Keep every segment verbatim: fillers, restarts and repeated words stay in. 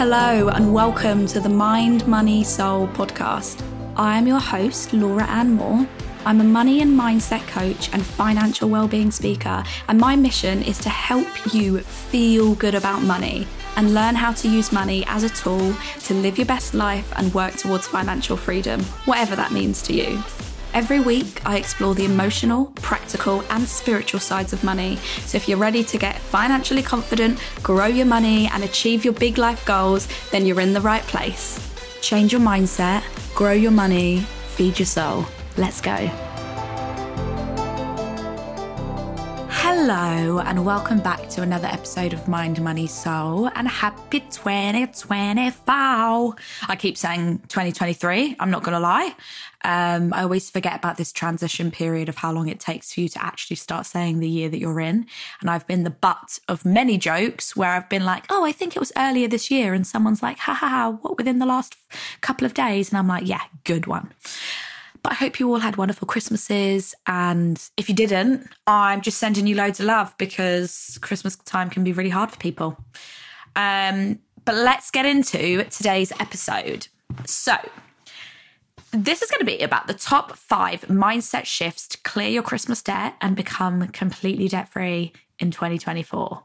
Hello and welcome to the Mind Money Soul podcast. I am your host, Laura Ann Moore. I'm a money and mindset coach and financial wellbeing speaker, and my mission is to help you feel good about money and learn how to use money as a tool to live your best life and work towards financial freedom, whatever that means to you. Every week, I explore the emotional, practical, and spiritual sides of money. So if you're ready to get financially confident, grow your money, and achieve your big life goals, then you're in the right place. Change your mindset, grow your money, feed your soul. Let's go. Hello, and welcome back to another episode of Mind Money Soul, and happy twenty twenty-four. I keep saying twenty twenty-three, I'm not going to lie. Um, I always forget about this transition period of how long it takes for you to actually start saying the year that you're in. And I've been the butt of many jokes where I've been like, oh, I think it was earlier this year. And someone's like, ha ha ha, what, within the last couple of days? And I'm like, yeah, good one. But I hope you all had wonderful Christmases. And if you didn't, I'm just sending you loads of love because Christmas time can be really hard for people. Um, but let's get into today's episode. So this is going to be about the top five mindset shifts to clear your Christmas debt and become completely debt-free in twenty twenty-four.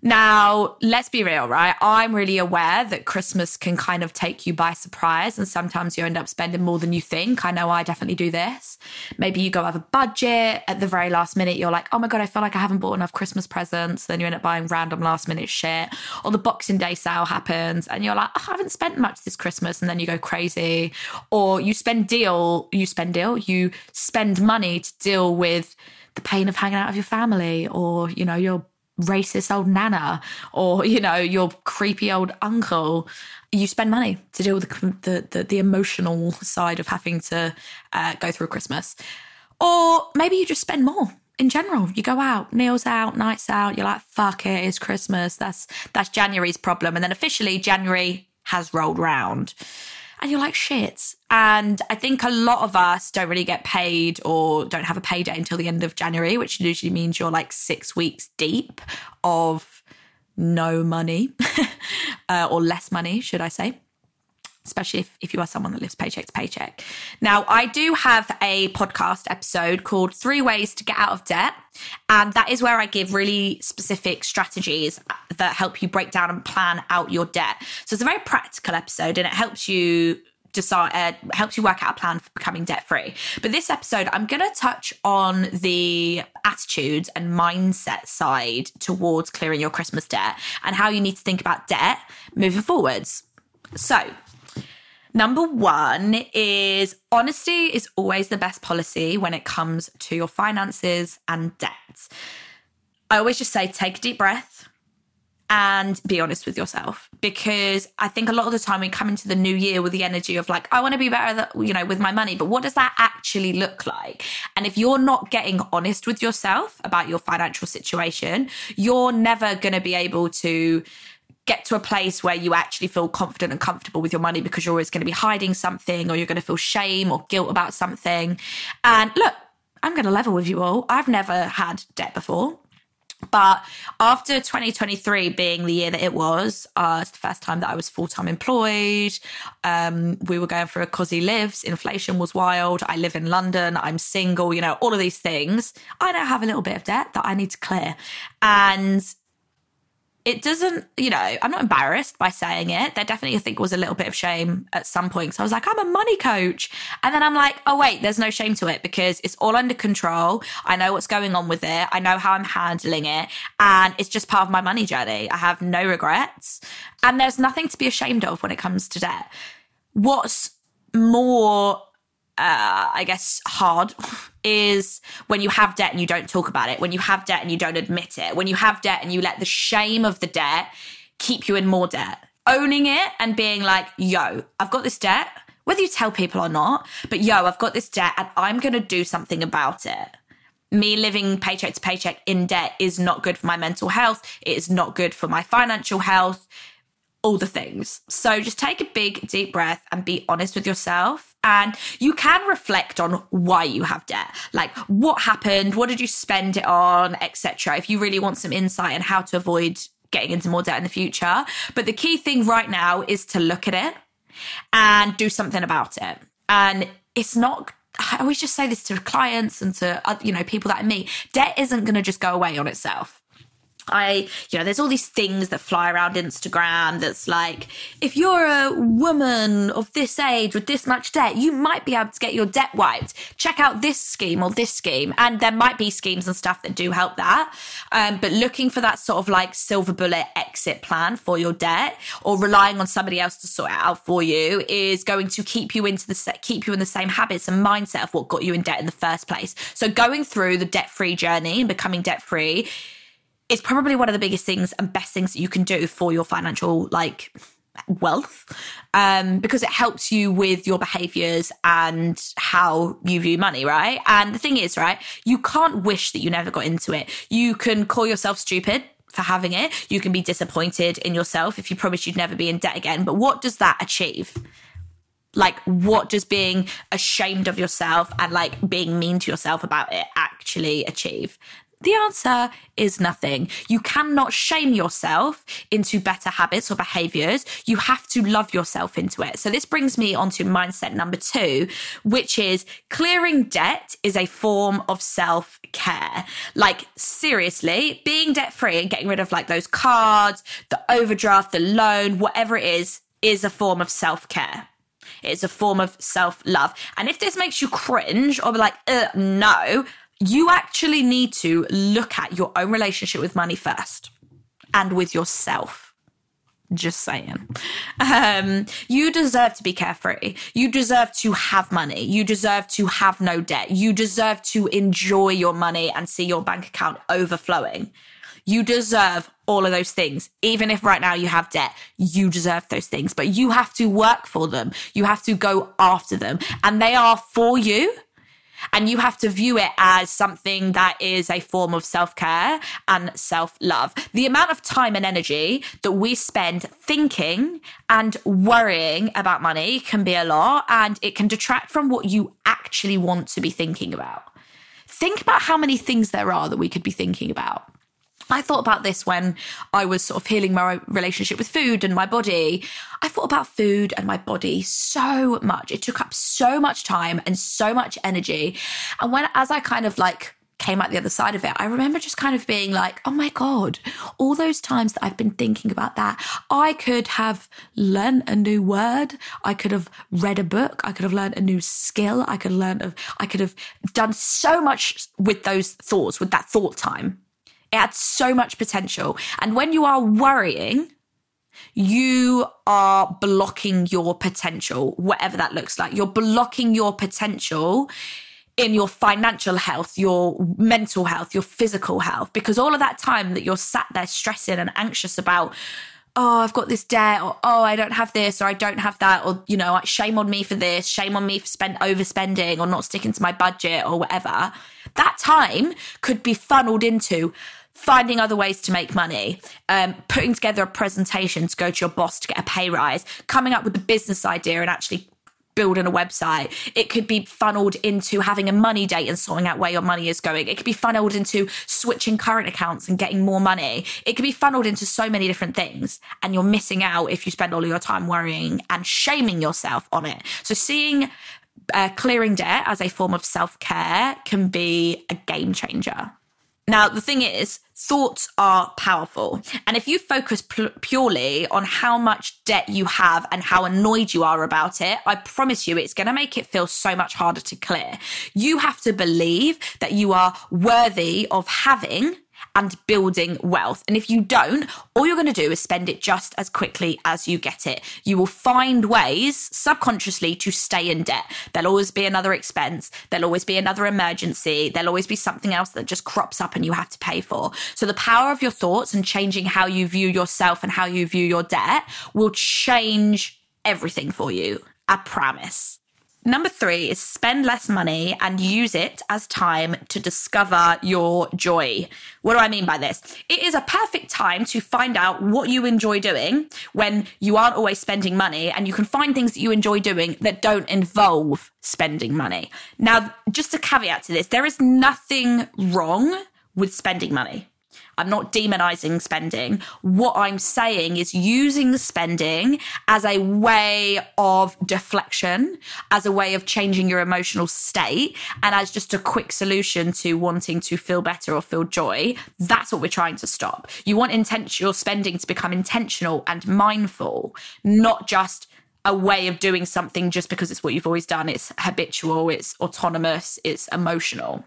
Now, let's be real, right? I'm really aware that Christmas can kind of take you by surprise, and sometimes you end up spending more than you think. I know I definitely do this. Maybe you go over budget at the very last minute. You're like, oh my God, I feel like I haven't bought enough Christmas presents. Then you end up buying random last minute shit. Or the Boxing Day sale happens and you're like, oh, I haven't spent much this Christmas. And then you go crazy. Or you spend deal, you spend deal, you spend money to deal with the pain of hanging out with your family, or, you know, your racist old nana, or, you know, your creepy old uncle. You spend money to deal with the the, the, the emotional side of having to uh, go through Christmas. Or maybe you just spend more in general. You go out, meals out, nights out. You're like, fuck it, it's Christmas. That's that's January's problem. And then officially January has rolled round. And you're like, shit. And I think a lot of us don't really get paid or don't have a payday until the end of January, which usually means you're like six weeks deep of no money uh, or less money, should I say, especially if, if you are someone that lives paycheck to paycheck. Now, I do have a podcast episode called Three Ways to Get Out of Debt. And that is where I give really specific strategies that help you break down and plan out your debt. So it's a very practical episode, and it helps you decide, uh, helps you work out a plan for becoming debt-free. But this episode, I'm going to touch on the attitudes and mindset side towards clearing your Christmas debt and how you need to think about debt moving forwards. So number one is honesty is always the best policy when it comes to your finances and debt. I always just say take a deep breath and be honest with yourself, because I think a lot of the time we come into the new year with the energy of like, I want to be better, you know, with my money, but what does that actually look like? And if you're not getting honest with yourself about your financial situation, you're never going to be able to get to a place where you actually feel confident and comfortable with your money, because you're always going to be hiding something, or you're going to feel shame or guilt about something. And look, I'm going to level with you all. I've never had debt before. But after twenty twenty-three being the year that it was, uh, it's the first time that I was full-time employed. Um, we were going for a cosy lives. Inflation was wild. I live in London. I'm single, you know, all of these things. I now have a little bit of debt that I need to clear. And it doesn't, you know, I'm not embarrassed by saying it. There definitely, I think, was a little bit of shame at some point. So I was like, I'm a money coach. And then I'm like, oh, wait, there's no shame to it, because it's all under control. I know what's going on with it. I know how I'm handling it. And it's just part of my money journey. I have no regrets. And there's nothing to be ashamed of when it comes to debt. What's more, Uh, I guess, hard is when you have debt and you don't talk about it, when you have debt and you don't admit it, when you have debt and you let the shame of the debt keep you in more debt. Owning it and being like, yo, I've got this debt, whether you tell people or not, but yo, I've got this debt and I'm going to do something about it. Me living paycheck to paycheck in debt is not good for my mental health. It is not good for my financial health, all the things. So just take a big, deep breath and be honest with yourself. And you can reflect on why you have debt, like what happened, what did you spend it on, et cetera, if you really want some insight on how to avoid getting into more debt in the future. But the key thing right now is to look at it and do something about it. And it's not, I always just say this to clients and to, you know, people that I meet, debt isn't going to just go away on itself. I, you know, there's all these things that fly around Instagram that's like, if you're a woman of this age with this much debt, you might be able to get your debt wiped. Check out this scheme or this scheme. And there might be schemes and stuff that do help that. Um, but looking for that sort of like silver bullet exit plan for your debt, or relying on somebody else to sort it out for you, is going to keep you into the set, keep you in the same habits and mindset of what got you in debt in the first place. So going through the debt-free journey and becoming debt-free, it's probably one of the biggest things and best things that you can do for your financial, like, wealth, um, because it helps you with your behaviors and how you view money, right? And the thing is, right, you can't wish that you never got into it. You can call yourself stupid for having it. You can be disappointed in yourself if you promised you'd never be in debt again. But what does that achieve? Like, what does being ashamed of yourself and, like, being mean to yourself about it actually achieve? The answer is nothing. You cannot shame yourself into better habits or behaviors. You have to love yourself into it. So this brings me onto mindset number two, which is clearing debt is a form of self-care. Like, seriously, being debt-free and getting rid of like those cards, the overdraft, the loan, whatever it is, is a form of self-care. It's a form of self-love. And if this makes you cringe or be like, uh, no, you actually need to look at your own relationship with money first and with yourself. Just saying. Um, you deserve to be carefree. You deserve to have money. You deserve to have no debt. You deserve to enjoy your money and see your bank account overflowing. You deserve all of those things. Even if right now you have debt, you deserve those things, but you have to work for them. You have to go after them, and they are for you. And you have to view it as something that is a form of self-care and self-love. The amount of time and energy that we spend thinking and worrying about money can be a lot, and it can detract from what you actually want to be thinking about. Think about how many things there are that we could be thinking about. I thought about this when I was sort of healing my relationship with food and my body. I thought about food and my body so much. It took up so much time and so much energy. And when, as I kind of like came out the other side of it, I remember just kind of being like, oh my God, all those times that I've been thinking about that, I could have learned a new word. I could have read a book. I could have learned a new skill. I could learn of, I could have done so much with those thoughts, with that thought time. It had so much potential. And when you are worrying, you are blocking your potential, whatever that looks like. You're blocking your potential in your financial health, your mental health, your physical health, because all of that time that you're sat there stressing and anxious about, oh, I've got this debt, or oh, I don't have this, or I don't have that, or, you know, shame on me for this, shame on me for spend overspending or not sticking to my budget or whatever. That time could be funneled into finding other ways to make money, um, putting together a presentation to go to your boss to get a pay rise, coming up with a business idea and actually building a website. It could be funneled into having a money date and sorting out where your money is going. It could be funneled into switching current accounts and getting more money. It could be funneled into so many different things, and you're missing out if you spend all of your time worrying and shaming yourself on it. So seeing uh, clearing debt as a form of self-care can be a game changer. Now, the thing is, thoughts are powerful. And if you focus p- purely on how much debt you have and how annoyed you are about it, I promise you it's going to make it feel so much harder to clear. You have to believe that you are worthy of having and building wealth. And if you don't, all you're going to do is spend it just as quickly as you get it. You will find ways subconsciously to stay in debt. There'll always be another expense. There'll always be another emergency. There'll always be something else that just crops up and you have to pay for. So the power of your thoughts and changing how you view yourself and how you view your debt will change everything for you. I promise. Number three is spend less money and use it as time to discover your joy. What do I mean by this? It is a perfect time to find out what you enjoy doing when you aren't always spending money, and you can find things that you enjoy doing that don't involve spending money. Now, just a caveat to this, there is nothing wrong with spending money. I'm not demonizing spending. What I'm saying is using the spending as a way of deflection, as a way of changing your emotional state, and as just a quick solution to wanting to feel better or feel joy. That's what we're trying to stop. You want intent- your spending to become intentional and mindful, not just a way of doing something just because it's what you've always done. It's habitual, it's autonomous, it's emotional.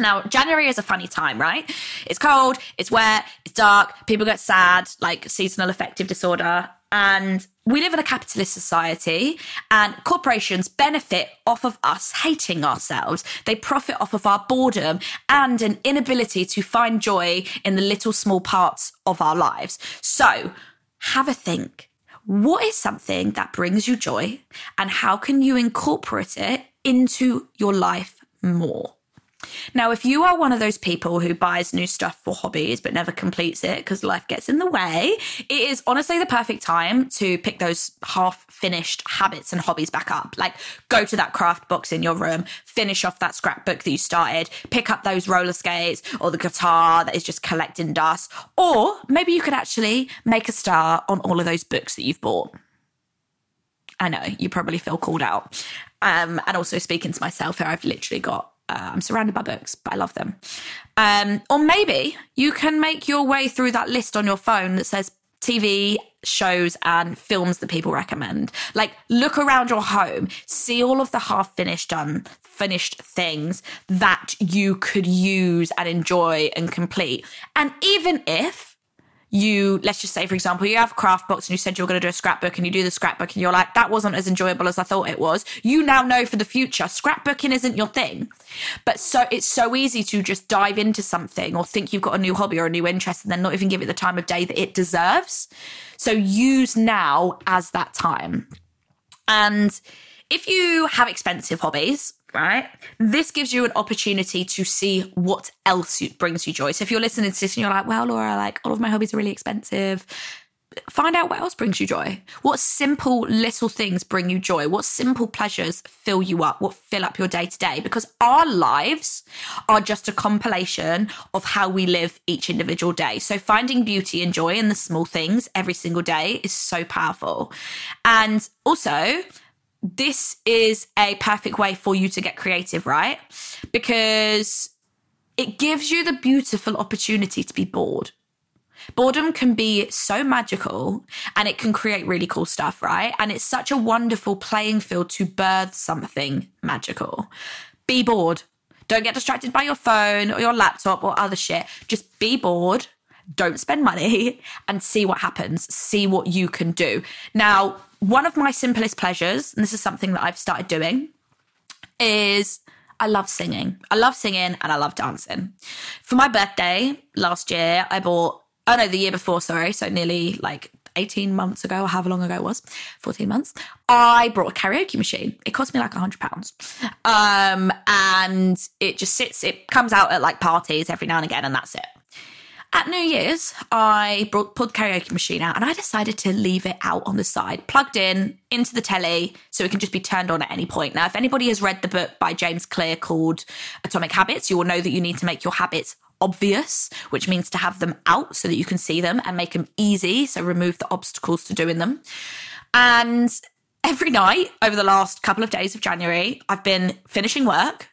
Now, January is a funny time, right? It's cold, it's wet, it's dark, people get sad, like seasonal affective disorder. And we live in a capitalist society, and corporations benefit off of us hating ourselves. They profit off of our boredom and an inability to find joy in the little small parts of our lives. So have a think. What is something that brings you joy, and how can you incorporate it into your life more? Now, if you are one of those people who buys new stuff for hobbies but never completes it because life gets in the way, it is honestly the perfect time to pick those half-finished habits and hobbies back up. Like, go to that craft box in your room, finish off that scrapbook that you started, pick up those roller skates or the guitar that is just collecting dust. Or maybe you could actually make a star on all of those books that you've bought. I know, you probably feel called out. Um, and also speaking to myself here, I've literally got Uh, I'm surrounded by books, but I love them. Um, or maybe you can make your way through that list on your phone that says T V shows and films that people recommend. Like, look around your home, see all of the half-finished done, finished things that you could use and enjoy and complete. And even if you, let's just say, for example, you have a craft box and you said you were going to do a scrapbook, and you do the scrapbook and you're like, that wasn't as enjoyable as I thought it was. You now know for the future, scrapbooking isn't your thing. But so it's so easy to just dive into something or think you've got a new hobby or a new interest and then not even give it the time of day that it deserves. So use now as that time. And if you have expensive hobbies, right, this gives you an opportunity to see what else brings you joy. So if you're listening to this and you're like, well, Laura, like all of my hobbies are really expensive, find out what else brings you joy. What simple little things bring you joy? What simple pleasures fill you up? What fill up your day to day? Because our lives are just a compilation of how we live each individual day. So finding beauty and joy in the small things every single day is so powerful. And also, this is a perfect way for you to get creative, right? Because it gives you the beautiful opportunity to be bored. Boredom can be so magical, and it can create really cool stuff, right? And it's such a wonderful playing field to birth something magical. Be bored. Don't get distracted by your phone or your laptop or other shit. Just be bored. Don't spend money, and see what happens. See what you can do. Now, one of my simplest pleasures, and this is something that I've started doing, is I love singing. I love singing and I love dancing. For my birthday last year, I bought, oh no, the year before, sorry, so nearly like eighteen months ago, or however long ago it was, fourteen months, I brought a karaoke machine. It cost me like one hundred pounds. Um, and it just sits, it comes out at like parties every now and again, and that's it. At New Year's, I brought, pulled the karaoke machine out, and I decided to leave it out on the side, plugged in, into the telly, so it can just be turned on at any point. Now, if anybody has read the book by James Clear called Atomic Habits, you will know that you need to make your habits obvious, which means to have them out so that you can see them and make them easy, so remove the obstacles to doing them. And every night over the last couple of days of January, I've been finishing work,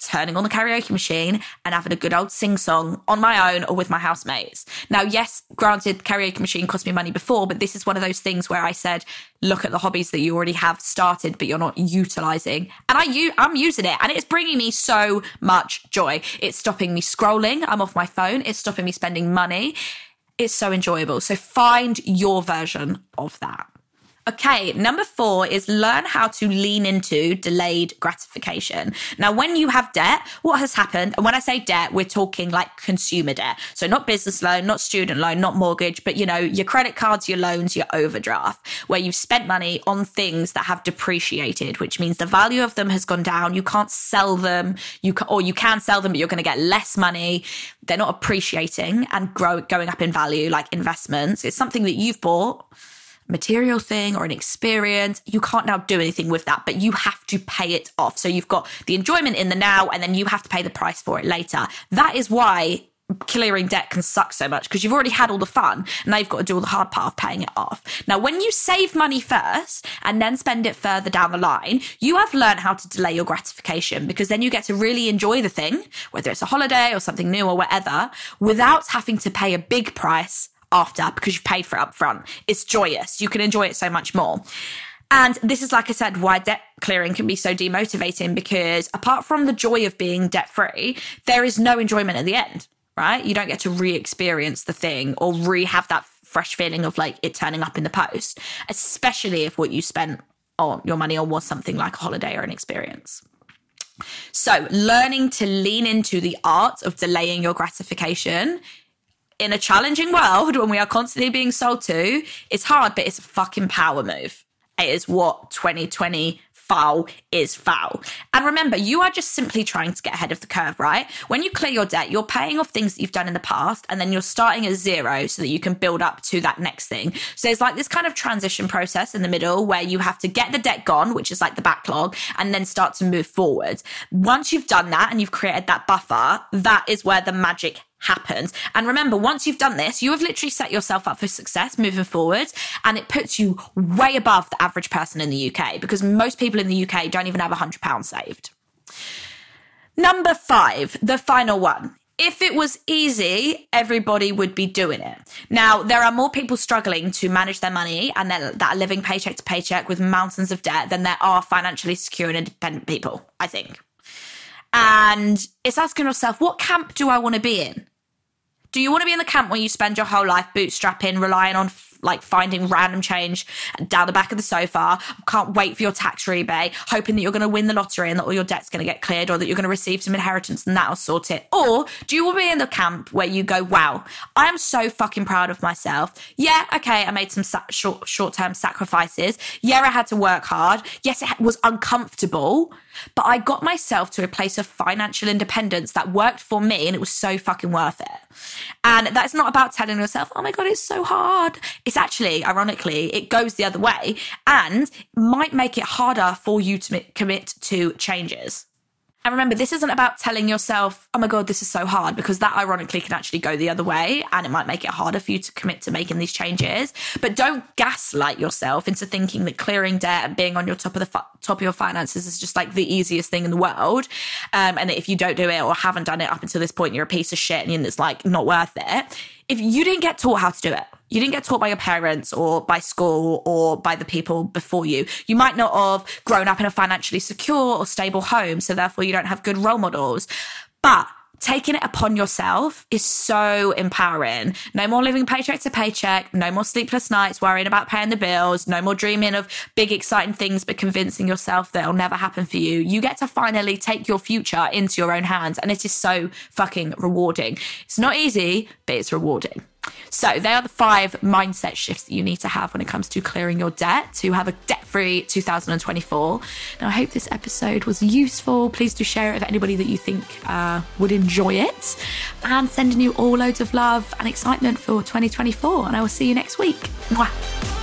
turning on the karaoke machine and having a good old sing-song on my own or with my housemates. Now, yes, granted, the karaoke machine cost me money before, but this is one of those things where I said, look at the hobbies that you already have started, but you're not utilising. And I, u- I'm using it, and it's bringing me so much joy. It's stopping me scrolling. I'm off my phone. It's stopping me spending money. It's so enjoyable. So find your version of that. Okay, number four is learn how to lean into delayed gratification. Now, when you have debt, what has happened? And when I say debt, we're talking like consumer debt. So not business loan, not student loan, not mortgage, but, you know, your credit cards, your loans, your overdraft, where you've spent money on things that have depreciated, which means the value of them has gone down. You can't sell them, you can, or you can sell them, but you're going to get less money. They're not appreciating and grow, going up in value like investments. It's something that you've bought, material thing or an experience. You can't now do anything with that, but you have to pay it off. So you've got the enjoyment in the now, and then you have to pay the price for it later. That is why clearing debt can suck so much because you've already had all the fun and they've got to do all the hard part of paying it off. Now, when you save money first and then spend it further down the line, you have learned how to delay your gratification, because then you get to really enjoy the thing, whether it's a holiday or something new or whatever, without having to pay a big price after, because you've paid for it up front. It's joyous. You can enjoy it so much more. And this is, like I said, why debt clearing can be so demotivating, because apart from the joy of being debt-free, there is no enjoyment at the end, right? You don't get to re-experience the thing or re-have that fresh feeling of like it turning up in the post, especially if what you spent on your money on was something like a holiday or an experience. So learning to lean into the art of delaying your gratification in a challenging world when we are constantly being sold to, it's hard, but it's a fucking power move. It is what twenty twenty foul is foul. And remember, you are just simply trying to get ahead of the curve, right? When you clear your debt, you're paying off things that you've done in the past, and then you're starting at zero so that you can build up to that next thing. So there's like this kind of transition process in the middle where you have to get the debt gone, which is like the backlog, and then start to move forward. Once you've done that and you've created that buffer, that is where the magic happens. And remember, once you've done this, you have literally set yourself up for success moving forward, and it puts you way above the average person in the U K, because most people in the U K don't even have one hundred pounds saved. Number five, the final one. If it was easy, everybody would be doing it. Now, there are more people struggling to manage their money and that are living paycheck to paycheck with mountains of debt than there are financially secure and independent people, I think. And it's asking yourself, what camp do I want to be in? Do you want to be in the camp where you spend your whole life bootstrapping, relying on f- like finding random change down the back of the sofa, can't wait for your tax rebate, hoping that you're going to win the lottery and that all your debt's going to get cleared, or that you're going to receive some inheritance and that'll sort it? Or do you want to be in the camp where you go, wow, I am so fucking proud of myself. Yeah, okay, I made some sa- short, short-term sacrifices. Yeah, I had to work hard. Yes, it was uncomfortable, but I got myself to a place of financial independence that worked for me, and it was so fucking worth it. And that's not about telling yourself, oh my God, it's so hard. It's actually, ironically, it goes the other way and might make it harder for you to commit to changes. And remember, this isn't about telling yourself, oh my God, this is so hard, because that ironically can actually go the other way and it might make it harder for you to commit to making these changes. But don't gaslight yourself into thinking that clearing debt and being on your top of the fu- top of your finances is just like the easiest thing in the world. Um, and that if you don't do it or haven't done it up until this point, you're a piece of shit and it's like not worth it. If you didn't get taught how to do it, you didn't get taught by your parents or by school or by the people before you. You might not have grown up in a financially secure or stable home, so therefore you don't have good role models. But taking it upon yourself is so empowering. No more living paycheck to paycheck, no more sleepless nights worrying about paying the bills, no more dreaming of big, exciting things but convincing yourself that it'll never happen for you. You get to finally take your future into your own hands, and it is so fucking rewarding. It's not easy, but it's rewarding. So they are the five mindset shifts that you need to have when it comes to clearing your debt to have a debt-free two thousand twenty-four. Now, I hope this episode was useful. Please do share it with anybody that you think uh, would enjoy it. And sending you all loads of love and excitement for twenty twenty-four. And I will see you next week. Mwah.